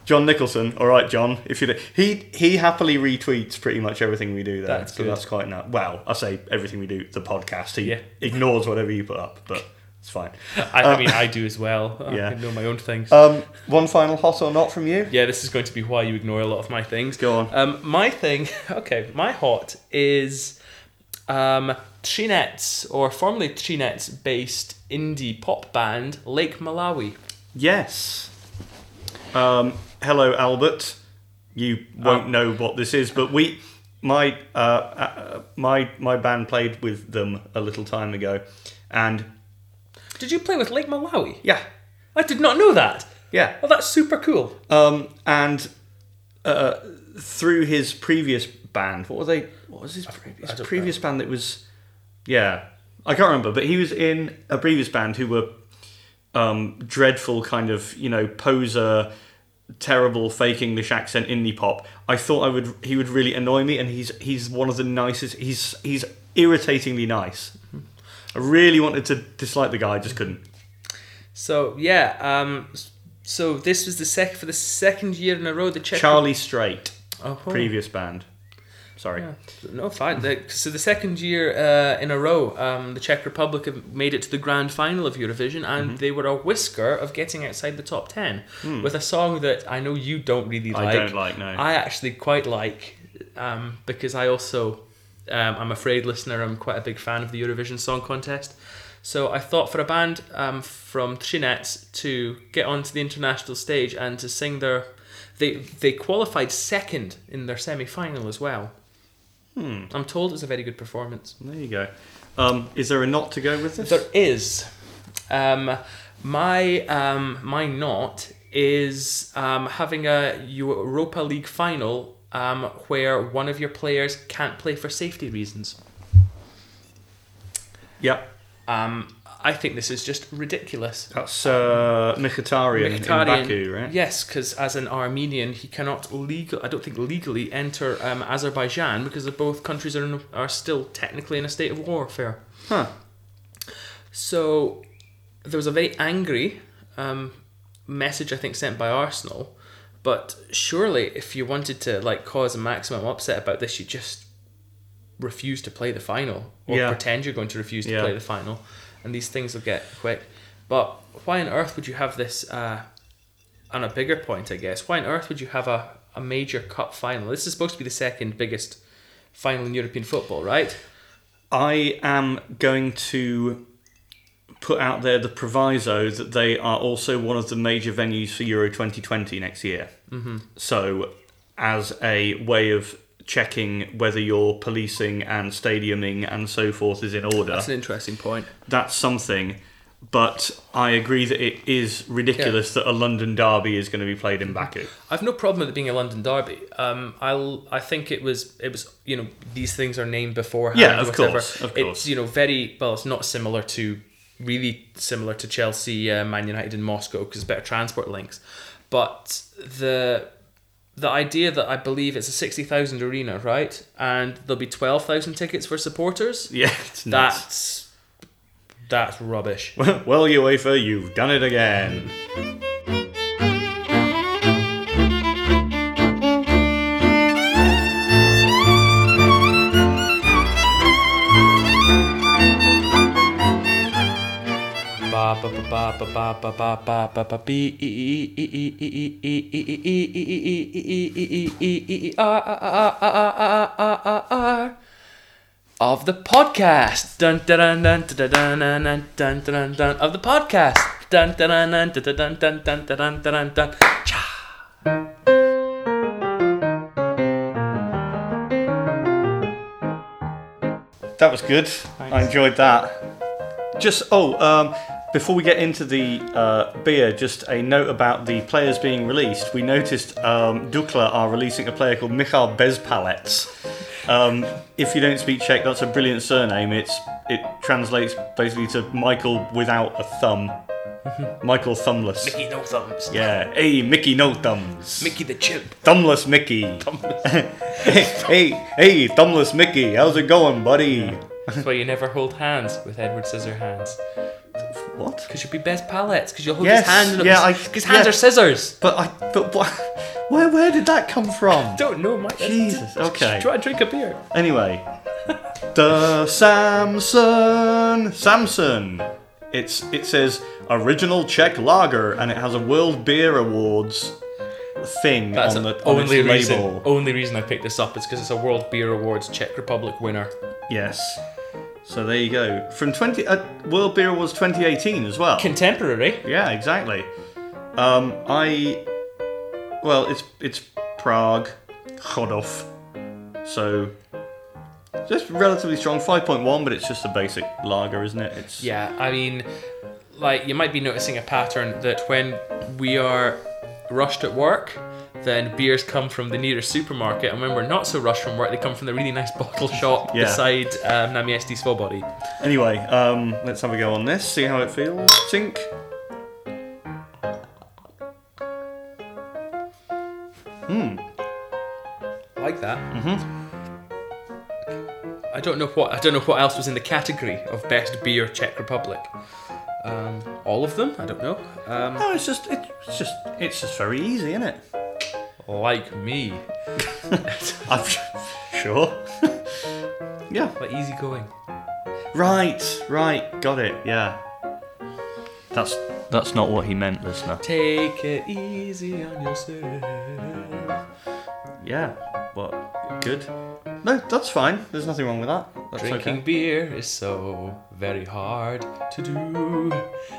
John Nicholson. All right, John. If you do, he he happily retweets pretty much everything we do there. That's so good. That's quite nice. Well, I say everything we do. The podcast. He yeah. ignores whatever you put up, but. It's fine. I, uh, I mean, I do as well. Yeah. I know my own things. Um, one final hot or not from you? Yeah, this is going to be why you ignore a lot of my things. Go on. Um, my thing, okay, my hot is um, Třinec, or formerly Třinec-based indie pop band, Lake Malawi. Yes. Um, hello, Albert. You won't um, know what this is, but we, my, uh, uh, my, my band played with them a little time ago, and... Did you play with Lake Malawi? Yeah. I did not know that. Yeah. Well, that's super cool. Um, and uh, through his previous band, what were they? What was his, pre- his previous know. band that was... Yeah. I can't remember, but he was in a previous band who were um, dreadful kind of, you know, poser, terrible fake English accent indie pop. I thought I would. He would really annoy me, and he's he's one of the nicest... He's He's irritatingly nice. Mm-hmm. I really wanted to dislike the guy, I just couldn't. So yeah, um, so this was the sec for the second year in a row. The Czech Charlie Re- Strait, oh, previous band. Sorry, yeah. No, fine. The, so the second year uh, in a row, um, the Czech Republic have made it to the grand final of Eurovision, and mm-hmm. they were a whisker of getting outside the top ten mm. with a song that I know you don't really like. I don't like. No, I actually quite like um, because I also. Um, I'm afraid, listener, I'm quite a big fan of the Eurovision Song Contest. So I thought for a band um, from Třinec to get onto the international stage and to sing their... They they qualified second in their semi-final as well. Hmm. I'm told it was a very good performance. There you go. Um, is there a not to go with this? There is. Um, my, um, my not is um, having a Europa League final... Um, where one of your players can't play for safety reasons. Yep. Um, I think this is just ridiculous. That's uh, Mkhitaryan, Mkhitaryan in Baku, right? Yes, because as an Armenian, he cannot legal. I don't think legally enter um, Azerbaijan because both countries are in, are still technically in a state of warfare. Huh. So there was a very angry um, message I think sent by Arsenal. But surely, if you wanted to like cause a maximum upset about this, you just refuse to play the final, or yeah. pretend you're going to refuse to yeah. play the final, and these things will get quick. But why on earth would you have this? Uh, on a bigger point, I guess, why on earth would you have a, a major cup final? This is supposed to be the second biggest final in European football, right? I am going to put out there the proviso that they are also one of the major venues for Euro twenty twenty next year. Mm-hmm. So as a way of checking whether your policing and stadiuming and so forth is in order. That's an interesting point. That's something. But I agree that it is ridiculous yeah. that a London derby is going to be played in Baku. I've no problem with it being a London derby. Um, I'll, I think it was, it was, you know, these things are named beforehand. Yeah, of whatever. course, of course. It's, you know, very, well, it's not similar to really similar to Chelsea, uh, Man United and Moscow because better transport links. But the the idea that I believe it's a sixty thousand arena, right? And there'll be twelve thousand tickets for supporters? Yeah, it's nuts. That's, that's rubbish. Well, well, UEFA, you've done it again. Of the podcast, dun dun dun dun dun dun dun dun dun of the podcast, dun dun dun dun dun dun dun dun dun. That was good. I enjoyed that. Just oh um. Before we get into the uh, beer, just a note about the players being released. We noticed um, Dukla are releasing a player called Michal Bezpalets. Um, if you don't speak Czech, that's a brilliant surname. It's It translates basically to Michael without a thumb. Mm-hmm. Michael Thumbless. Mickey No Thumbs. Yeah. Hey, Mickey No Thumbs. Mickey the Chip. Thumbless Mickey. Thumbless. hey, hey, hey, Thumbless Mickey. How's it going, buddy? Yeah. That's why you never hold hands with Edward Scissorhands. What? Because you'll be best pals. Because you'll hold yes, his hand. And yeah, because hands yeah. are scissors. But I. But what? Where? Where did that come from? I don't know, Mike. Jesus. Okay. Try and drink a beer. Anyway. The Samson. Samson. It's. It says original Czech lager, and it has a World Beer Awards thing That's on the on only its reason, label. Only reason I picked this up is because it's a World Beer Awards Czech Republic winner. Yes. So there you go. From twenty uh, World Beer Awards twenty eighteen as well. Contemporary. Yeah, exactly. Um, I well, it's it's Prague, Chodov. So just relatively strong, five point one, but it's just a basic lager, isn't it? It's yeah. I mean, like you might be noticing a pattern that when we are rushed at work, then beers come from the nearest supermarket, and when we're not so rushed from work, they come from the really nice bottle shop yeah. beside um, na Městí Svobody. Anyway, um, let's have a go on this, see how it feels. Tink. Hmm. I like that. Mm-hmm. I don't know what I don't know what else was in the category of best beer Czech Republic. Um, all of them? I don't know. Um, no, it's just it's just it's just very easy, isn't it? Like me. I'm sure. Yeah. But easy going. Right, right, got it, yeah. That's that's not what he meant, listener. Take it easy on yourself. Yeah, well, good. No, that's fine. There's nothing wrong with that. That's Drinking okay. beer is so very hard to do.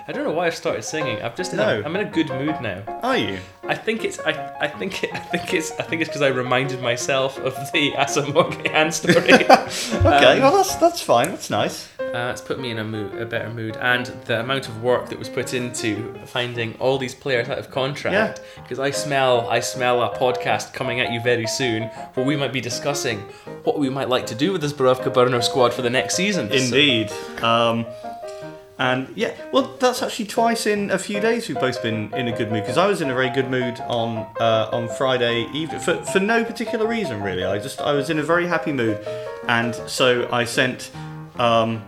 I don't know why I've started singing. I've just in no. a, I'm in a good mood now. Are you? I think it's I I think it, I think it's I think it's because I reminded myself of the Asamoah hand story. okay, um, well that's that's fine. That's nice. Uh, it's put me in a mood, a better mood, and the amount of work that was put into finding all these players out of contract. Because yeah. I smell, I smell a podcast coming at you very soon, where we might be discussing what we might like to do with this Borovka Brno squad for the next season. Indeed, so. um, and yeah, well, that's actually twice in a few days we've both been in a good mood. Because I was in a very good mood on uh, on Friday evening for for no particular reason really. I just I was in a very happy mood, and so I sent. Um,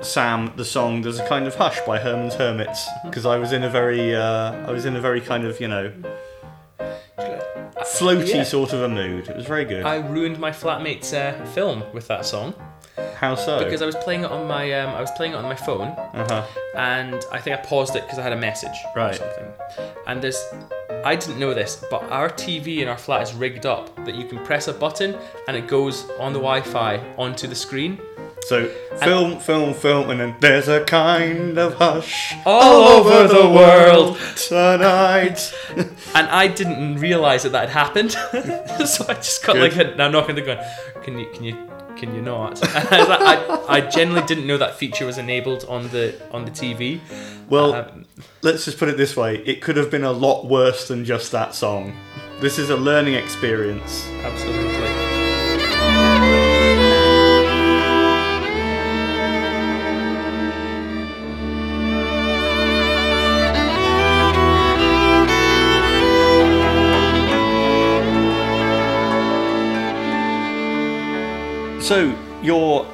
Sam the song There's a Kind of Hush by Herman's Hermits because I was in a very uh, I was in a very kind of, you know, floaty yeah. sort of a mood. It was very good. I ruined my flatmate's uh, film with that song. How so? Because I was playing it on my um, I was playing it on my phone uh-huh. and I think I paused it because I had a message right. or something. And there's I didn't know this, but our T V in our flat is rigged up that you can press a button and it goes on the Wi-Fi onto the screen. So, film, and, film, film, and then there's a kind of hush all, all over the world tonight. And I didn't realise that that had happened, so I just got Good. like a, I'm knocking the going, can you, can you, can you not? And I, was like, I, I generally didn't know that feature was enabled on the on the T V. Well, um, let's just put it this way: it could have been a lot worse than just that song. This is a learning experience. Absolutely. So, your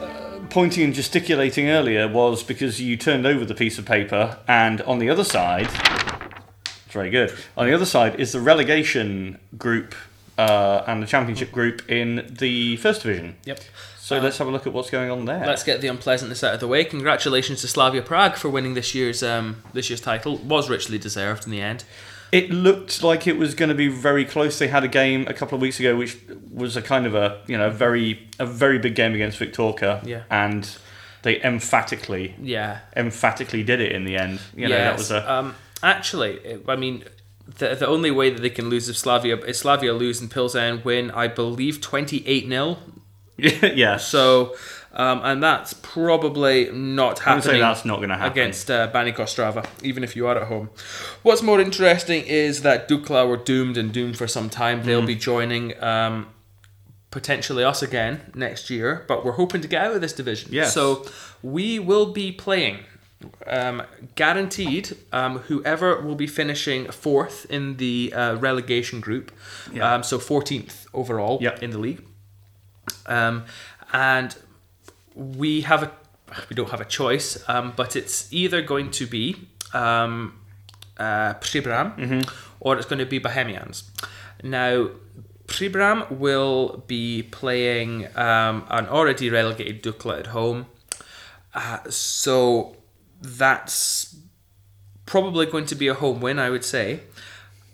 pointing and gesticulating earlier was because you turned over the piece of paper, and on the other side, it's very good, on the other side is the relegation group uh, and the championship group in the First Division. Yep. So uh, let's have a look at what's going on there. Let's get the unpleasantness out of the way. Congratulations to Slavia Prague for winning this year's um, this year's title. It was richly deserved in the end. It looked like it was going to be very close. They had a game a couple of weeks ago, which was a kind of a you know very a very big game against Viktorka, yeah. and they emphatically yeah emphatically did it in the end. You know, yes. that was a um, actually. I mean, the the only way that they can lose if Slavia if Slavia lose and Pilsen win, I believe twenty-eight nil. Yeah. So. Um, and that's probably not happening. I would say that's not going to happen against uh, Baník Ostrava, even if you are at home. What's more interesting is that Dukla were doomed and doomed for some time. They'll mm. be joining um, potentially us again next year, but we're hoping to get out of this division. Yes. So we will be playing Um, guaranteed, um, whoever will be finishing fourth in the uh, relegation group, yeah. um, so fourteenth overall yeah. in the league, um, and we have a we don't have a choice, um, but it's either going to be um, uh, Příbram mm-hmm. or it's going to be Bohemians. Now, Příbram will be playing um, an already relegated Dukla at home, uh, so. That's probably going to be a home win, I would say.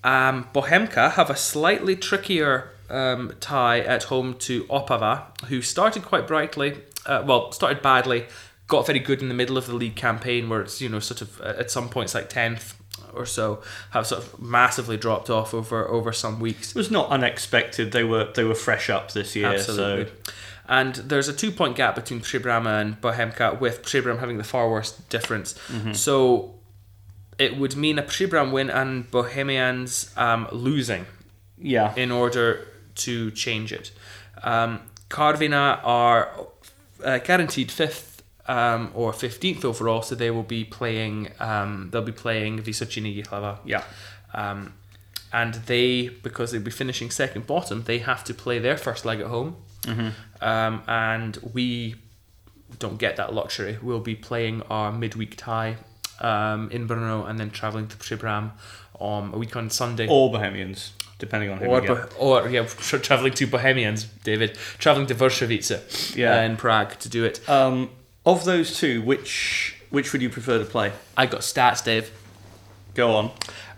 Um, Bohemka have a slightly trickier um, tie at home to Opava, who started quite brightly, uh, well, started badly, got very good in the middle of the league campaign, where it's, you know, sort of at some points like tenth or so, have sort of massively dropped off over, over some weeks. It was not unexpected. They were they were fresh up this year. Absolutely. So. And there's a two-point gap between Příbram and Bohemka, with Příbram having the far worst difference. Mm-hmm. So it would mean a Příbram win and Bohemians um, losing yeah. in order to change it. Um, Karviná are uh, guaranteed fifth um, or fifteenth overall, so they will be playing. Um, they'll be playing Vysočina Jihlava. Yeah. Um, and they, because they'll be finishing second bottom, they have to play their first leg at home. Mm-hmm. Um, and we don't get that luxury. We'll be playing our midweek tie um, in Brno and then travelling to Příbram um, a week on Sunday. Or Bohemians, depending on who or we get. Bo- or, yeah, travelling to Bohemians, David. Travelling to Vršovice yeah. uh, in Prague to do it. Um, of those two, which which would you prefer to play? I got stats, Dave. Go on.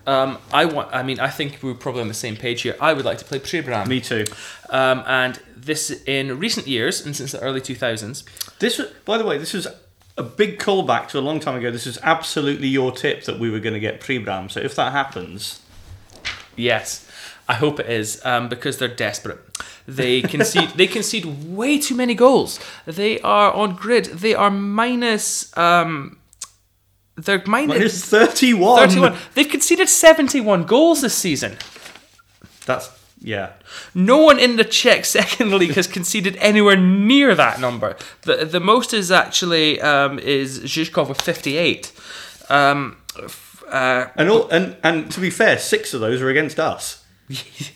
Um, I want. I mean, I think we're probably on the same page here. I would like to play Příbram. Me too. Um, and this in recent years, and since the early two thousands. This was, by the way, this was a big callback to a long time ago. This is absolutely your tip that we were going to get Příbram. So if that happens, yes, I hope it is, um, because they're desperate. They concede. They concede way too many goals. They are on grid. They are minus. Um, They're minus thirty-one. thirty-one. They've conceded seventy-one goals this season. That's, yeah. No one in the Czech Second League has conceded anywhere near that number. The the most is actually um, is Žižkov with fifty-eight. Um, uh, and, all, and and to be fair, six of those are against us.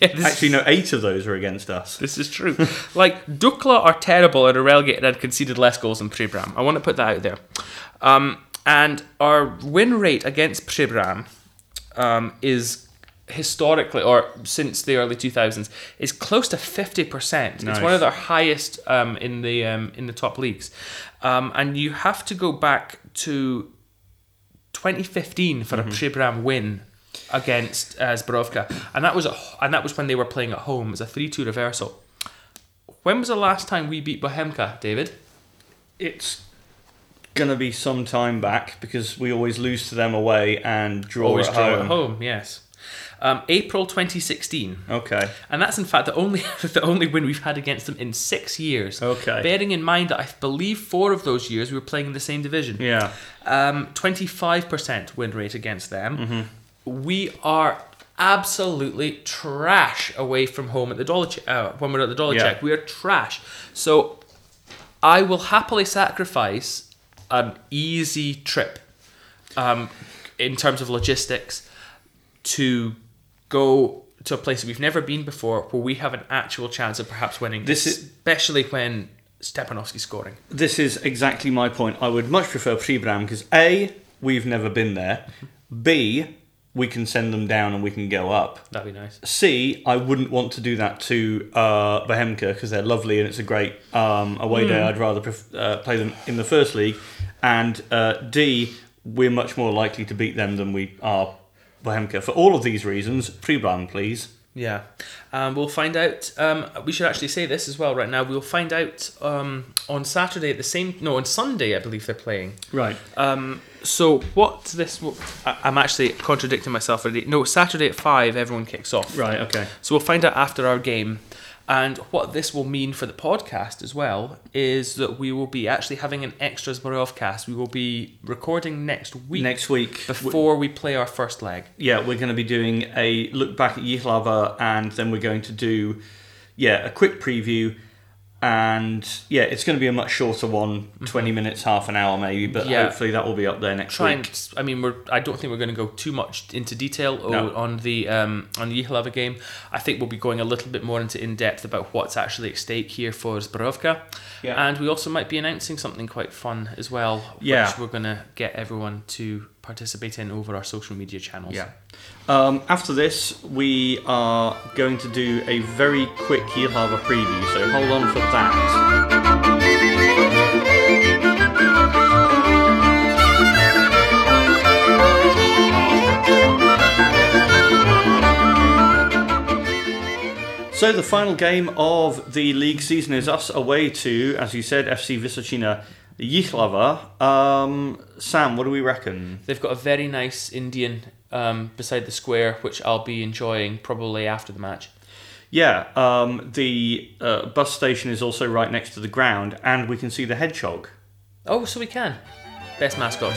Yeah, actually, no, eight of those are against us. This is true. Like, Dukla are terrible and are relegated and conceded less goals than Příbram. I want to put that out there. Um... And our win rate against Příbram um, is historically, or since the early two thousands, is close to fifty percent. Nice. It's one of their highest um, in the um, in the top leagues. Um, and you have to go back to twenty fifteen for mm-hmm. a Příbram win against uh, Sprovka, and that was a, and that was when they were playing at home. It was a three two reversal. When was the last time we beat Bohemka, David? It's going to be some time back, because we always lose to them away and draw, always at, draw home. at home. Yes, um, April twenty sixteen. Okay, and that's in fact the only the only win we've had against them in six years. Okay, bearing in mind that I believe four of those years we were playing in the same division. Yeah, um, twenty-five percent win rate against them. Mm-hmm. We are absolutely trash away from home at the dollar che- uh, when we're at the dollar yeah. check. We are trash. So I will happily sacrifice an easy trip um, in terms of logistics to go to a place that we've never been before, where we have an actual chance of perhaps winning, this especially is, when Stepanovski's scoring. This is exactly my point. I would much prefer Příbram because A, we've never been there, B, we can send them down and we can go up. That'd be nice. C, I wouldn't want to do that to uh, Bohemka because they're lovely and it's a great um, away mm. day. I'd rather pref- uh, play them in the first league. And uh, D, we're much more likely to beat them than we are Bohemka. For all of these reasons, Příbram, please. Yeah. Um, we'll find out. Um, we should actually say this as well right now. We'll find out um, on Saturday at the same... No, on Sunday, I believe they're playing. Right. Um, so what this... Will, I, I'm actually contradicting myself already. No, Saturday at five, everyone kicks off. Right, okay. So we'll find out after our game. And what this will mean for the podcast as well is that we will be actually having an extra Sproy Offcast. We will be recording next week. Next week. Before we, we play our first leg. Yeah, we're going to be doing a look back at Jihlava, and then we're going to do yeah a quick preview. And yeah, it's going to be a much shorter one, twenty minutes, half an hour maybe, but yeah. hopefully that will be up there next Try week. And, I mean, we're, I don't think we're going to go too much into detail no. on the um, on the Jihlava game. I think we'll be going a little bit more into in depth about what's actually at stake here for Sprovka, yeah. and we also might be announcing something quite fun as well, which yeah. we're going to get everyone to participate in over our social media channels. Yeah. Um, after this, we are going to do a very quick Jihlava preview, so hold on for that. So the final game of the league season is us away to, as you said, F C Vysočina. Jihlava, um, Sam, what do we reckon? They've got a very nice Indian um, beside the square, which I'll be enjoying probably after the match. Yeah, um, the uh, bus station is also right next to the ground, and we can see the hedgehog. Oh, so we can. Best mascot.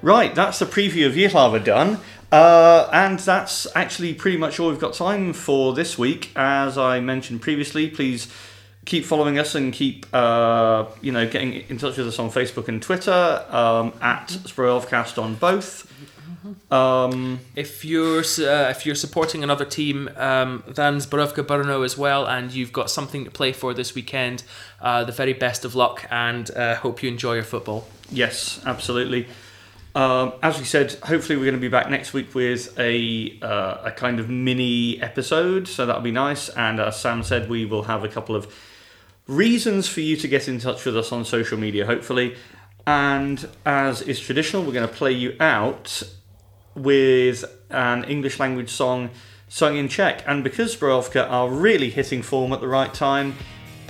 Right, that's the preview of Jihlava done. Uh, and that's actually pretty much all we've got time for this week. As I mentioned previously, please keep following us and keep uh, you know getting in touch with us on Facebook and Twitter um, at Sproy Offcast on both. Um, if you're uh, if you're supporting another team um, than Zbrojovka Brno as well, and you've got something to play for this weekend, uh, the very best of luck, and uh, hope you enjoy your football. Yes, absolutely. Um, as we said, hopefully we're going to be back next week with a uh, a kind of mini episode, so that'll be nice. And as Sam said, we will have a couple of reasons for you to get in touch with us on social media, hopefully. And as is traditional, we're going to play you out with an English language song sung in Czech. And because Zbrojovka are really hitting form at the right time,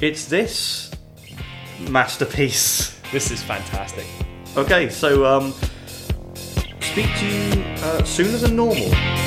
it's this masterpiece. This is fantastic. Okay, so... Um, Speak to you uh, sooner than normal.